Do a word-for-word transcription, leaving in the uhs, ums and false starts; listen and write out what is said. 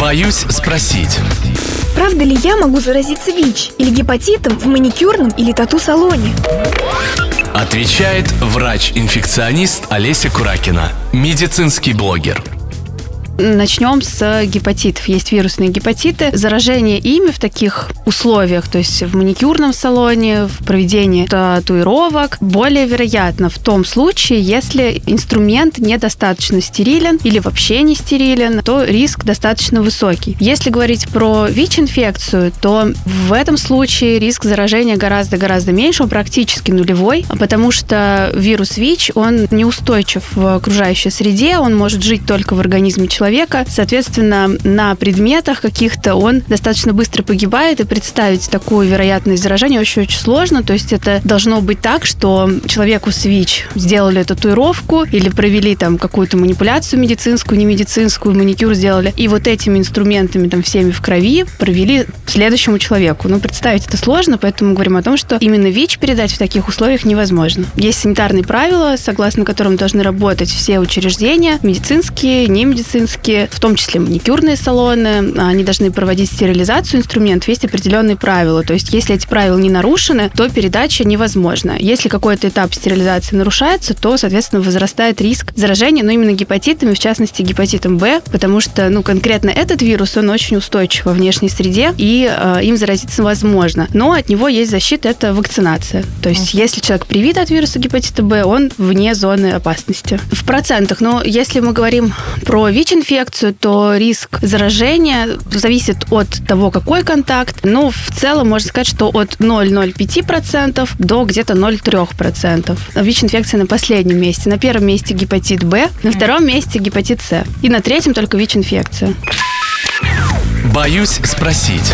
Боюсь спросить. Правда ли я могу заразиться ВИЧ или гепатитом в маникюрном или тату-салоне? Отвечает врач-инфекционист Олеся Куракина, медицинский блогер. Начнем с гепатитов. Есть вирусные гепатиты. Заражение ими в таких условиях, то есть в маникюрном салоне, в проведении татуировок, более вероятно в том случае, если инструмент недостаточно стерилен или вообще не стерилен, то риск достаточно высокий. Если говорить про ВИЧ-инфекцию, то в этом случае риск заражения гораздо-гораздо меньше, он практически нулевой, потому что вирус ВИЧ, он неустойчив в окружающей среде, он может жить только в организме человека. Человека. Соответственно, на предметах каких-то он достаточно быстро погибает, и представить такую вероятность заражения очень-очень сложно. То есть это должно быть так, что человеку с ВИЧ сделали татуировку или провели там какую-то манипуляцию медицинскую, не медицинскую, маникюр сделали, и вот этими инструментами там всеми в крови провели следующему человеку. Но представить это сложно, поэтому говорим о том, что именно ВИЧ передать в таких условиях невозможно. Есть санитарные правила, согласно которым должны работать все учреждения, медицинские, не медицинские, в том числе маникюрные салоны, они должны проводить стерилизацию инструментов, есть определенные правила. То есть, если эти правила не нарушены, то передача невозможна. Если какой-то этап стерилизации нарушается, то, соответственно, возрастает риск заражения, но именно гепатитами, в частности, гепатитом Б, потому что, ну, конкретно этот вирус, он очень устойчив во внешней среде, и э, им заразиться возможно. Но от него есть защита, это вакцинация. То есть, если человек привит от вируса гепатита Б, он вне зоны опасности. В процентах, но если мы говорим про ВИЧ-инфекцию, инфекцию, то риск заражения зависит от того, какой контакт. Ну, в целом, можно сказать, что от ноль целых ноль пять сотых процента до где-то ноль целых три сотых процента. ВИЧ-инфекция на последнем месте. На первом месте гепатит Б, на втором месте гепатит С. И на третьем только ВИЧ-инфекция. Боюсь спросить.